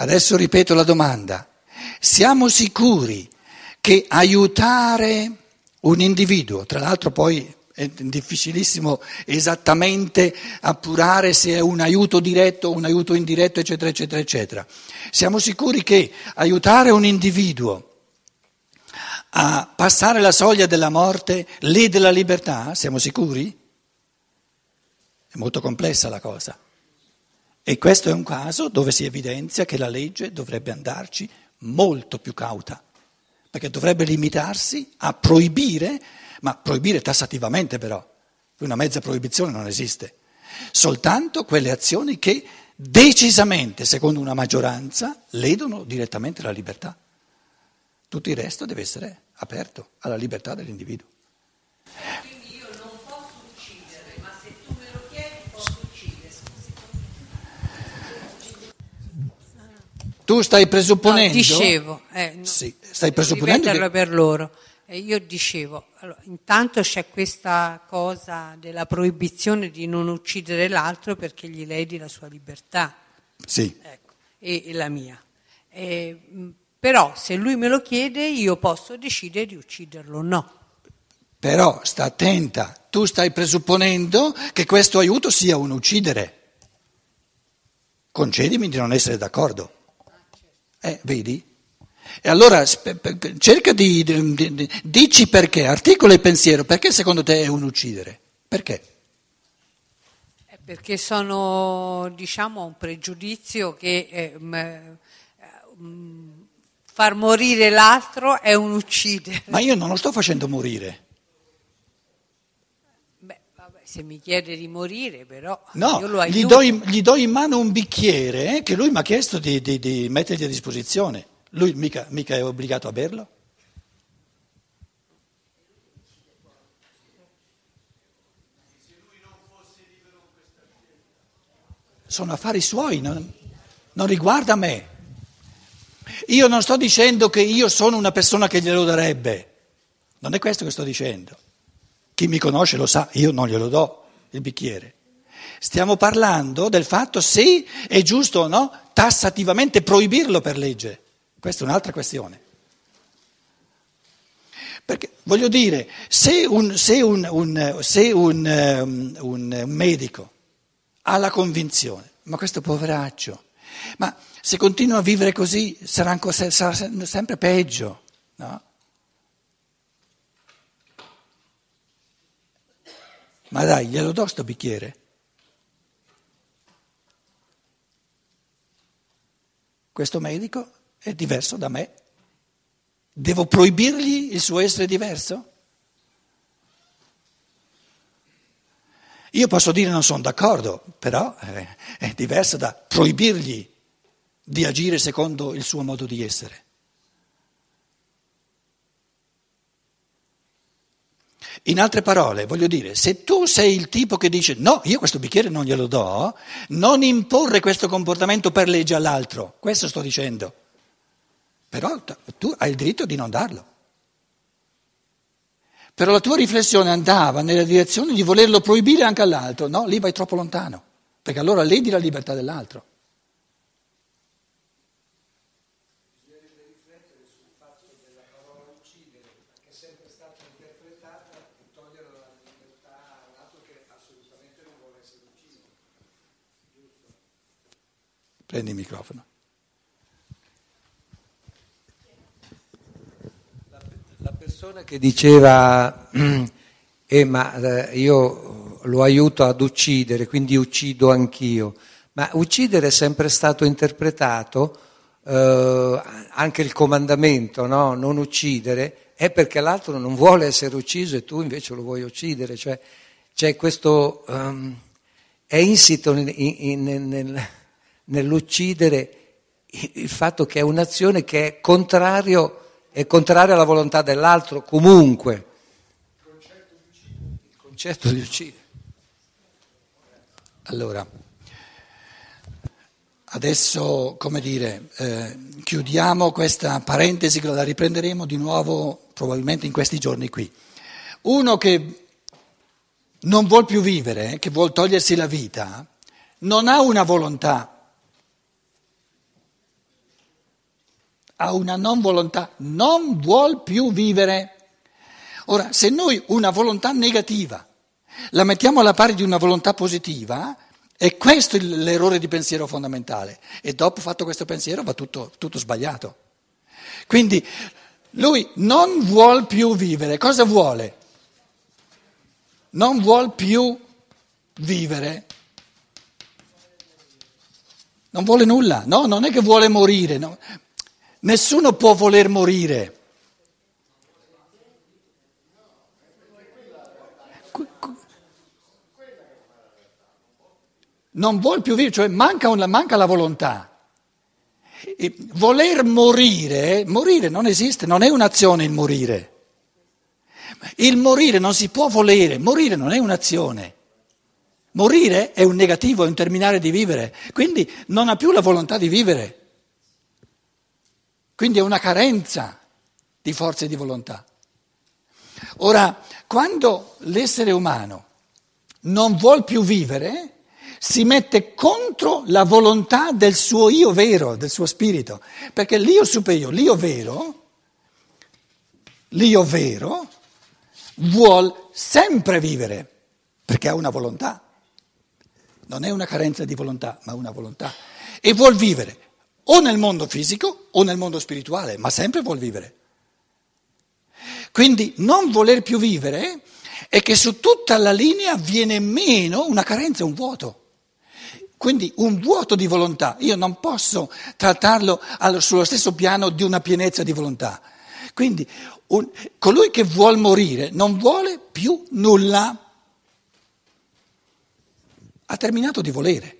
Adesso ripeto la domanda. Siamo sicuri che aiutare un individuo, tra l'altro poi è difficilissimo esattamente appurare se è un aiuto diretto, un aiuto indiretto, eccetera, eccetera, eccetera. Siamo sicuri che aiutare un individuo a passare la soglia della morte, lì della libertà, siamo sicuri? È molto complessa la cosa. E questo è un caso dove si evidenzia che la legge dovrebbe andarci molto più cauta, perché dovrebbe limitarsi a proibire, ma proibire tassativamente però, una mezza proibizione non esiste, soltanto quelle azioni che decisamente, secondo una maggioranza, ledono direttamente la libertà. Tutto il resto deve essere aperto alla libertà dell'individuo. Quindi io non posso uccidere, ma se tu me lo chiedi posso uccidere. Tu stai presupponendo... No, dicevo. No, sì, stai presupponendo... Che... per loro. Io dicevo, allora, intanto c'è questa cosa della proibizione di non uccidere l'altro perché gli ledi la sua libertà. Sì. Ecco, e la mia. Però se lui me lo chiede io posso decidere di ucciderlo o no. Però sta attenta, tu stai presupponendo che questo aiuto sia un uccidere. Concedimi di non essere d'accordo. Vedi? E allora cerca di dici perché, articola il pensiero, perché secondo te è un uccidere? Perché? Perché sono, diciamo, un pregiudizio che... far morire l'altro è un uccidere. Ma io non lo sto facendo morire. Beh, vabbè, se mi chiede di morire, però no, io lo aiuto. Gli do in mano un bicchiere che lui mi ha chiesto di mettergli a disposizione. Lui mica è obbligato a berlo? Se lui non fosse libero in questa vita. Sono affari suoi, non riguarda me. Io non sto dicendo che io sono una persona che glielo darebbe, non è questo che sto dicendo. Chi mi conosce lo sa, io non glielo do il bicchiere. Stiamo parlando del fatto se è giusto o no tassativamente proibirlo per legge, questa è un'altra questione. Perché voglio dire, se un medico ha la convinzione, ma questo poveraccio, ma... se continua a vivere così sarà sempre peggio, no? Ma dai, glielo do sto bicchiere. Questo medico è diverso da me. Devo proibirgli il suo essere diverso? Io posso dire non sono d'accordo, però è diverso da proibirgli di agire secondo il suo modo di essere. In altre parole, voglio dire, se tu sei il tipo che dice no, io questo bicchiere non glielo do, non imporre questo comportamento per legge all'altro, questo sto dicendo. Però tu hai il diritto di non darlo. Però la tua riflessione andava nella direzione di volerlo proibire anche all'altro, no, lì vai troppo lontano, perché allora ledi la libertà dell'altro. Prendi il microfono. La persona che diceva ma io lo aiuto ad uccidere, quindi uccido anch'io, ma uccidere è sempre stato interpretato, anche il comandamento, no? Non uccidere, è perché l'altro non vuole essere ucciso e tu invece lo vuoi uccidere, cioè c'è questo, è insito nell'uccidere il fatto che è un'azione che è contraria alla volontà dell'altro comunque. Il concetto di uccidere. Allora, adesso, chiudiamo questa parentesi, la riprenderemo di nuovo probabilmente in questi giorni qui. Uno che non vuol più vivere, che vuol togliersi la vita, non ha una volontà ha una non volontà, non vuol più vivere. Ora, se noi una volontà negativa la mettiamo alla pari di una volontà positiva, è questo l'errore di pensiero fondamentale. E dopo fatto questo pensiero va tutto sbagliato. Quindi lui non vuol più vivere. Cosa vuole? Non vuol più vivere. Non vuole nulla. No, non è che vuole morire. No. Nessuno può voler morire. Non vuol più vivere, cioè manca la volontà. E voler morire non esiste, non è un'azione il morire. Il morire non si può volere, morire non è un'azione. Morire è un negativo, è un terminare di vivere, quindi non ha più la volontà di vivere. Quindi è una carenza di forze e di volontà. Ora, quando l'essere umano non vuol più vivere, si mette contro la volontà del suo io vero, del suo spirito, perché l'io superiore, l'io vero vuol sempre vivere, perché ha una volontà, non è una carenza di volontà, ma una volontà, e vuol vivere o nel mondo fisico o nel mondo spirituale, ma sempre vuol vivere. Quindi non voler più vivere è che su tutta la linea viene meno una carenza, un vuoto. Quindi un vuoto di volontà, io non posso trattarlo sullo stesso piano di una pienezza di volontà. Quindi colui che vuol morire non vuole più nulla, ha terminato di volere,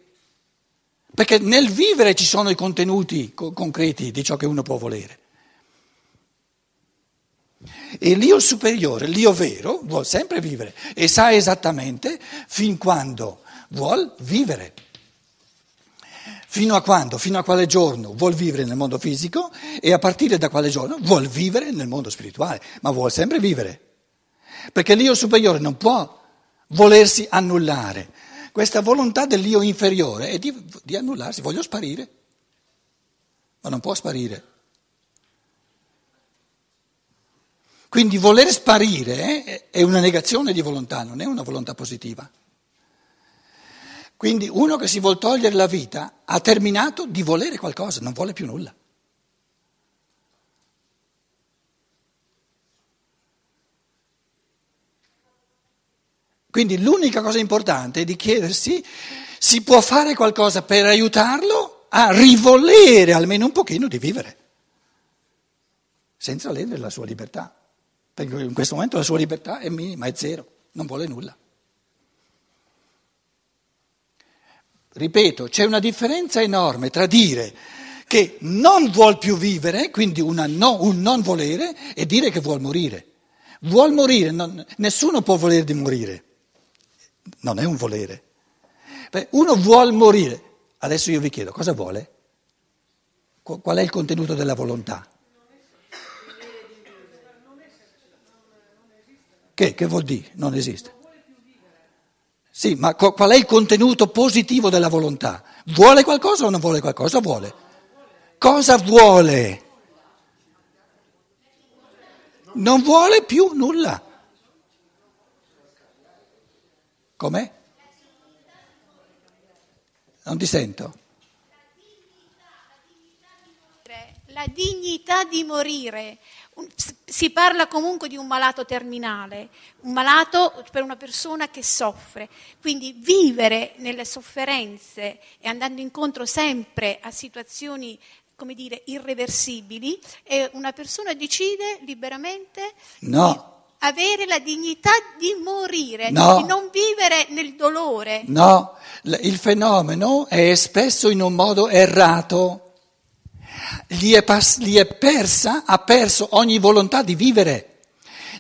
perché nel vivere ci sono i contenuti concreti di ciò che uno può volere. E l'io superiore, l'io vero, vuol sempre vivere e sa esattamente fin quando vuol vivere. Fino a quando, fino a quale giorno vuol vivere nel mondo fisico e a partire da quale giorno vuol vivere nel mondo spirituale, ma vuol sempre vivere. Perché l'io superiore non può volersi annullare. Questa volontà dell'io inferiore è di annullarsi, voglio sparire, ma non può sparire. Quindi voler sparire è una negazione di volontà, non è una volontà positiva. Quindi uno che si vuol togliere la vita ha terminato di volere qualcosa, non vuole più nulla. Quindi l'unica cosa importante è di chiedersi, si può fare qualcosa per aiutarlo a rivolere almeno un pochino di vivere, senza ledere la sua libertà. Perché in questo momento la sua libertà è minima, è zero, non vuole nulla. Ripeto, c'è una differenza enorme tra dire che non vuol più vivere, quindi un non volere, e dire che vuol morire. Vuol morire, nessuno può voler di morire, non è un volere. Uno vuol morire, adesso io vi chiedo, cosa vuole? Qual è il contenuto della volontà? Che vuol dire? Non esiste. Sì, ma qual è il contenuto positivo della volontà? Vuole qualcosa o non vuole qualcosa? Vuole. Cosa vuole? Non vuole più nulla. Com'è? Non ti sento. La dignità di morire. Si parla comunque di un malato terminale, un malato per una persona che soffre, quindi vivere nelle sofferenze e andando incontro sempre a situazioni, come dire, irreversibili, e una persona decide liberamente di avere la dignità di morire, di non vivere nel dolore. No, il fenomeno è espresso in un modo errato. Ha perso ogni volontà di vivere.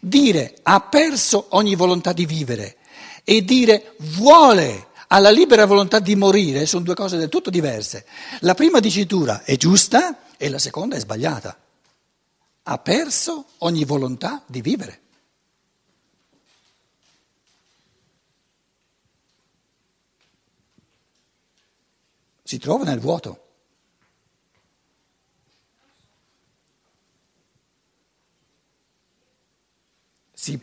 Dire ha perso ogni volontà di vivere e dire vuole alla libera volontà di morire sono due cose del tutto diverse. La prima dicitura è giusta e la seconda è sbagliata. Ha perso ogni volontà di vivere. Si trova nel vuoto.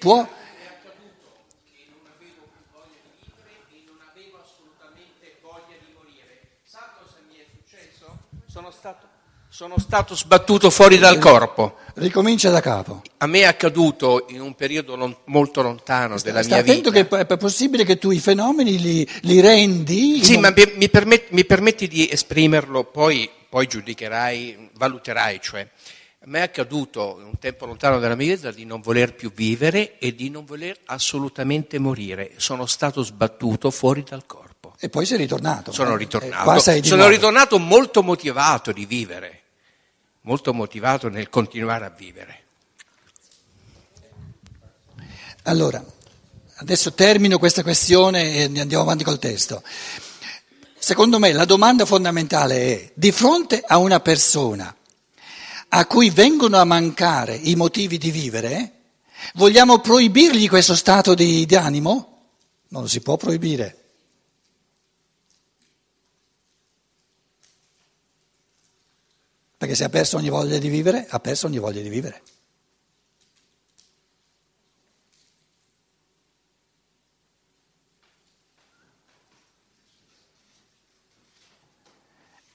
può. Sono stato sbattuto fuori dal corpo. Ricomincia da capo. A me è accaduto in un periodo molto lontano della mia vita. Sta attento che è possibile che tu i fenomeni li rendi... Sì, ma mi permetti di esprimerlo, poi giudicherai, valuterai, cioè. A me è accaduto in un tempo lontano della mia vita di non voler più vivere e di non voler assolutamente morire. Sono stato sbattuto fuori dal corpo. E poi sei ritornato. Sono ritornato molto motivato di vivere. Molto motivato nel continuare a vivere. Allora, adesso termino questa questione e andiamo avanti col testo. Secondo me la domanda fondamentale è: di fronte a una persona a cui vengono a mancare i motivi di vivere, vogliamo proibirgli questo stato di animo? Non lo si può proibire. Perché se ha perso ogni voglia di vivere, ha perso ogni voglia di vivere.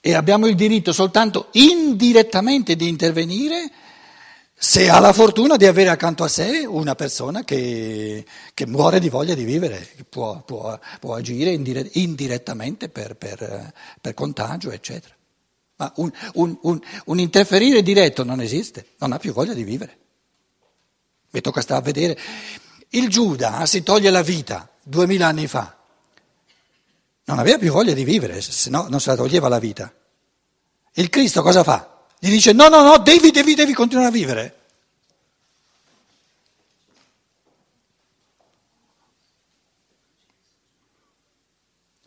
E abbiamo il diritto soltanto indirettamente di intervenire se ha la fortuna di avere accanto a sé una persona che muore di voglia di vivere, che può agire indirettamente per contagio, eccetera. Ma un interferire diretto non esiste, non ha più voglia di vivere. Mi tocca stare a vedere. Il Giuda si toglie la vita 2000 anni fa, non aveva più voglia di vivere, se no non se la toglieva la vita. Il Cristo cosa fa? Gli dice no, devi continuare a vivere.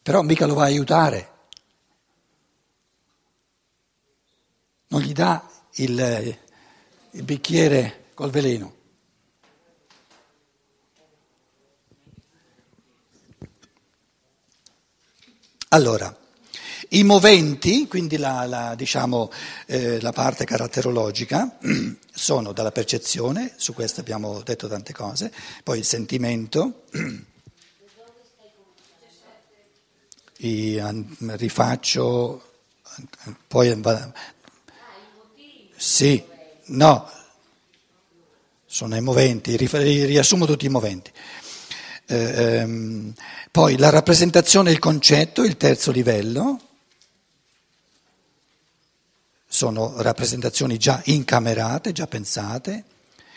Però mica lo va a aiutare. Non gli dà il bicchiere col veleno. Allora, i moventi, quindi la parte caratterologica, sono dalla percezione, su questo abbiamo detto tante cose, poi il sentimento, rifaccio, poi... Sì, no, sono i moventi, riassumo tutti i moventi. Poi la rappresentazione e il concetto, il terzo livello, sono rappresentazioni già incamerate, già pensate,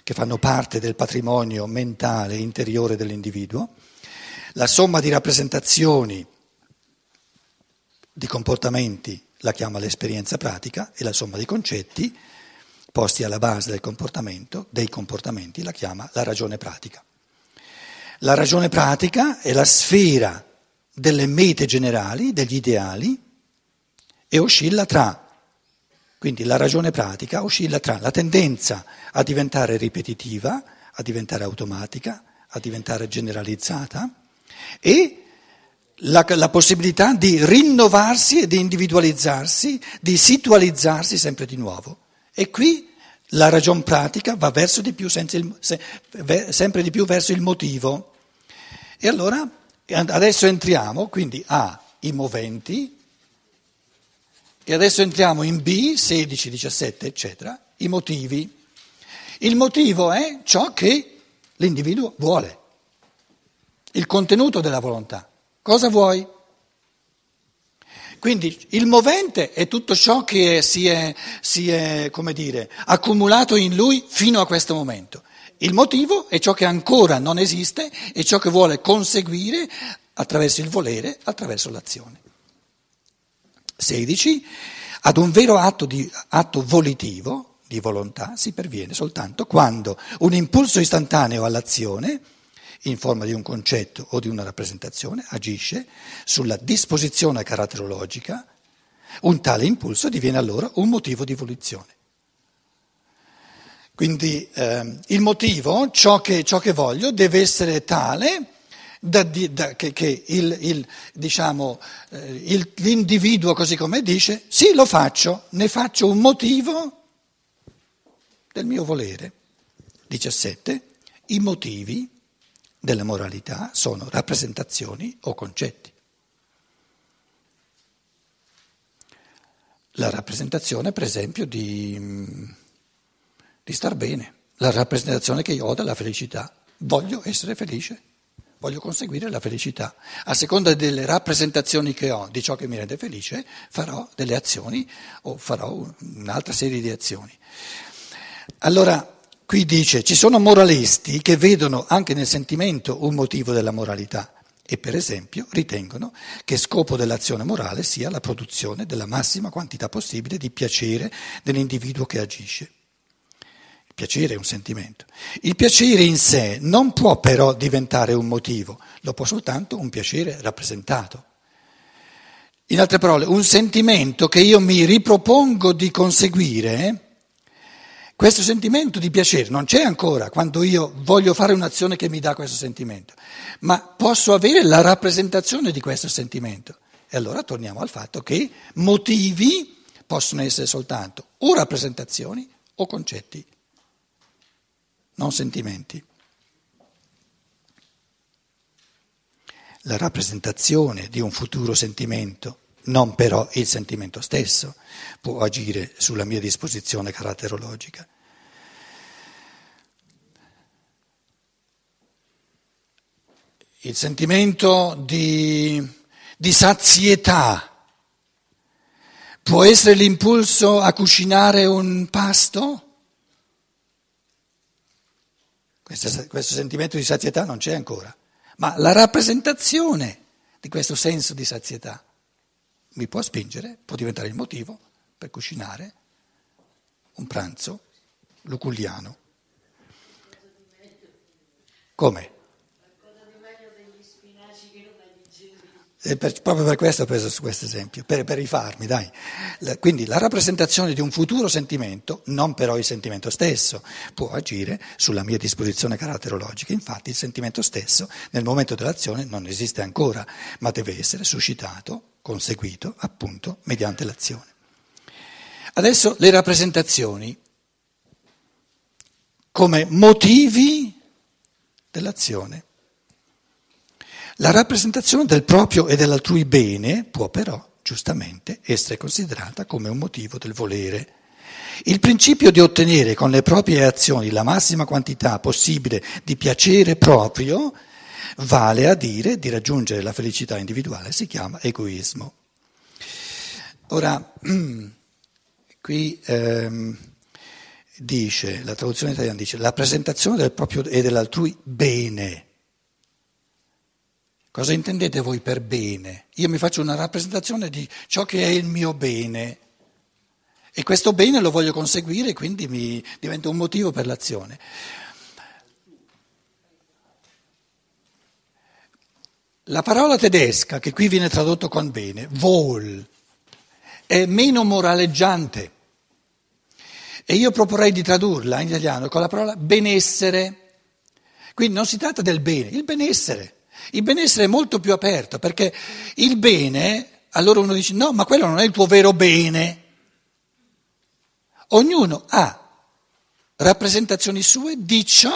che fanno parte del patrimonio mentale interiore dell'individuo. La somma di rappresentazioni di comportamenti la chiama l'esperienza pratica, e la somma di concetti posti alla base del comportamento, dei comportamenti, la chiama la ragione pratica. La ragione pratica è la sfera delle mete generali, degli ideali, e oscilla tra la tendenza a diventare ripetitiva, a diventare automatica, a diventare generalizzata, e la possibilità di rinnovarsi e di individualizzarsi, di situalizzarsi sempre di nuovo. E qui la ragion pratica va verso di più sempre di più verso il motivo. E allora adesso entriamo quindi A, i moventi, e adesso entriamo in B, 16, 17, eccetera, i motivi. Il motivo è ciò che l'individuo vuole, il contenuto della volontà. Cosa vuoi? Quindi il movente è tutto ciò che si è, come dire, accumulato in lui fino a questo momento. Il motivo è ciò che ancora non esiste e ciò che vuole conseguire attraverso il volere, attraverso l'azione. 16. Ad un vero atto volitivo, di volontà, si perviene soltanto quando un impulso istantaneo all'azione, in forma di un concetto o di una rappresentazione, agisce sulla disposizione caratterologica. Un tale impulso diviene allora un motivo di volizione. Quindi il motivo, ciò che voglio, deve essere tale che l'individuo, così come dice, sì, lo faccio, ne faccio un motivo del mio volere. 17. I motivi della moralità sono rappresentazioni o concetti. La rappresentazione, per esempio, di star bene, la rappresentazione che io ho della felicità. Voglio essere felice, voglio conseguire la felicità. A seconda delle rappresentazioni che ho di ciò che mi rende felice, farò delle azioni o farò un'altra serie di azioni. Allora, qui dice, ci sono moralisti che vedono anche nel sentimento un motivo della moralità e per esempio ritengono che scopo dell'azione morale sia la produzione della massima quantità possibile di piacere dell'individuo che agisce. Il piacere è un sentimento. Il piacere in sé non può però diventare un motivo, lo può soltanto un piacere rappresentato. In altre parole, un sentimento che io mi ripropongo di conseguire. Questo sentimento di piacere non c'è ancora quando io voglio fare un'azione che mi dà questo sentimento, ma posso avere la rappresentazione di questo sentimento. E allora torniamo al fatto che motivi possono essere soltanto o rappresentazioni o concetti, non sentimenti. La rappresentazione di un futuro sentimento, non però il sentimento stesso, può agire sulla mia disposizione caratterologica. Il sentimento di sazietà può essere l'impulso a cucinare un pasto? Questo sentimento di sazietà non c'è ancora, ma la rappresentazione di questo senso di sazietà mi può spingere, può diventare il motivo per cucinare un pranzo luculliano. Come? Qualcosa di meglio degli spinaci che non hai digerito. Proprio per questo ho preso su questo esempio, per rifarmi, dai. Quindi la rappresentazione di un futuro sentimento, non però il sentimento stesso, può agire sulla mia disposizione caratterologica. Infatti il sentimento stesso nel momento dell'azione non esiste ancora, ma deve essere suscitato, conseguito appunto mediante l'azione. Adesso le rappresentazioni come motivi dell'azione. La rappresentazione del proprio e dell'altrui bene può però giustamente essere considerata come un motivo del volere. Il principio di ottenere con le proprie azioni la massima quantità possibile di piacere proprio vale a dire di raggiungere la felicità individuale, si chiama egoismo. Ora, qui dice, la traduzione italiana dice, la presentazione del proprio e dell'altrui bene. Cosa intendete voi per bene? Io mi faccio una rappresentazione di ciò che è il mio bene e questo bene lo voglio conseguire, quindi mi diventa un motivo per l'azione. La parola tedesca, che qui viene tradotto con bene, wohl, è meno moraleggiante e io proporrei di tradurla in italiano con la parola benessere. Quindi non si tratta del bene, il benessere. Il benessere è molto più aperto perché il bene, allora uno dice no, ma quello non è il tuo vero bene. Ognuno ha rappresentazioni sue di ciò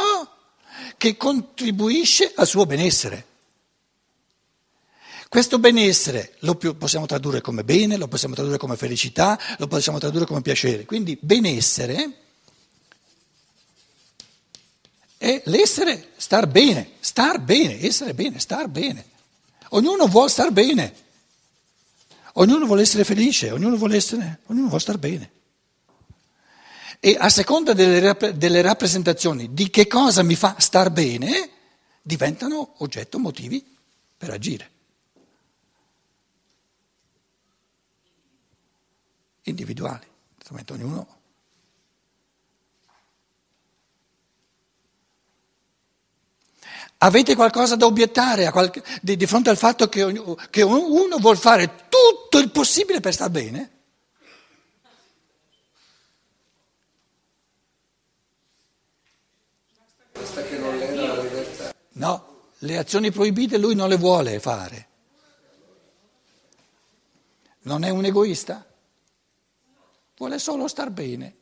che contribuisce al suo benessere. Questo benessere lo possiamo tradurre come bene, lo possiamo tradurre come felicità, lo possiamo tradurre come piacere. Quindi benessere è l'essere, star bene, essere bene, star bene. Ognuno vuole star bene, ognuno vuole essere felice, ognuno vuole star bene. E a seconda delle rappresentazioni di che cosa mi fa star bene, diventano oggetto, motivi per agire. Individuali, ognuno. Avete qualcosa da obiettare di fronte al fatto che uno vuol fare tutto il possibile per star bene? Questa che non è la libertà. No, le azioni proibite lui non le vuole fare. Non è un egoista? Vuole solo star bene.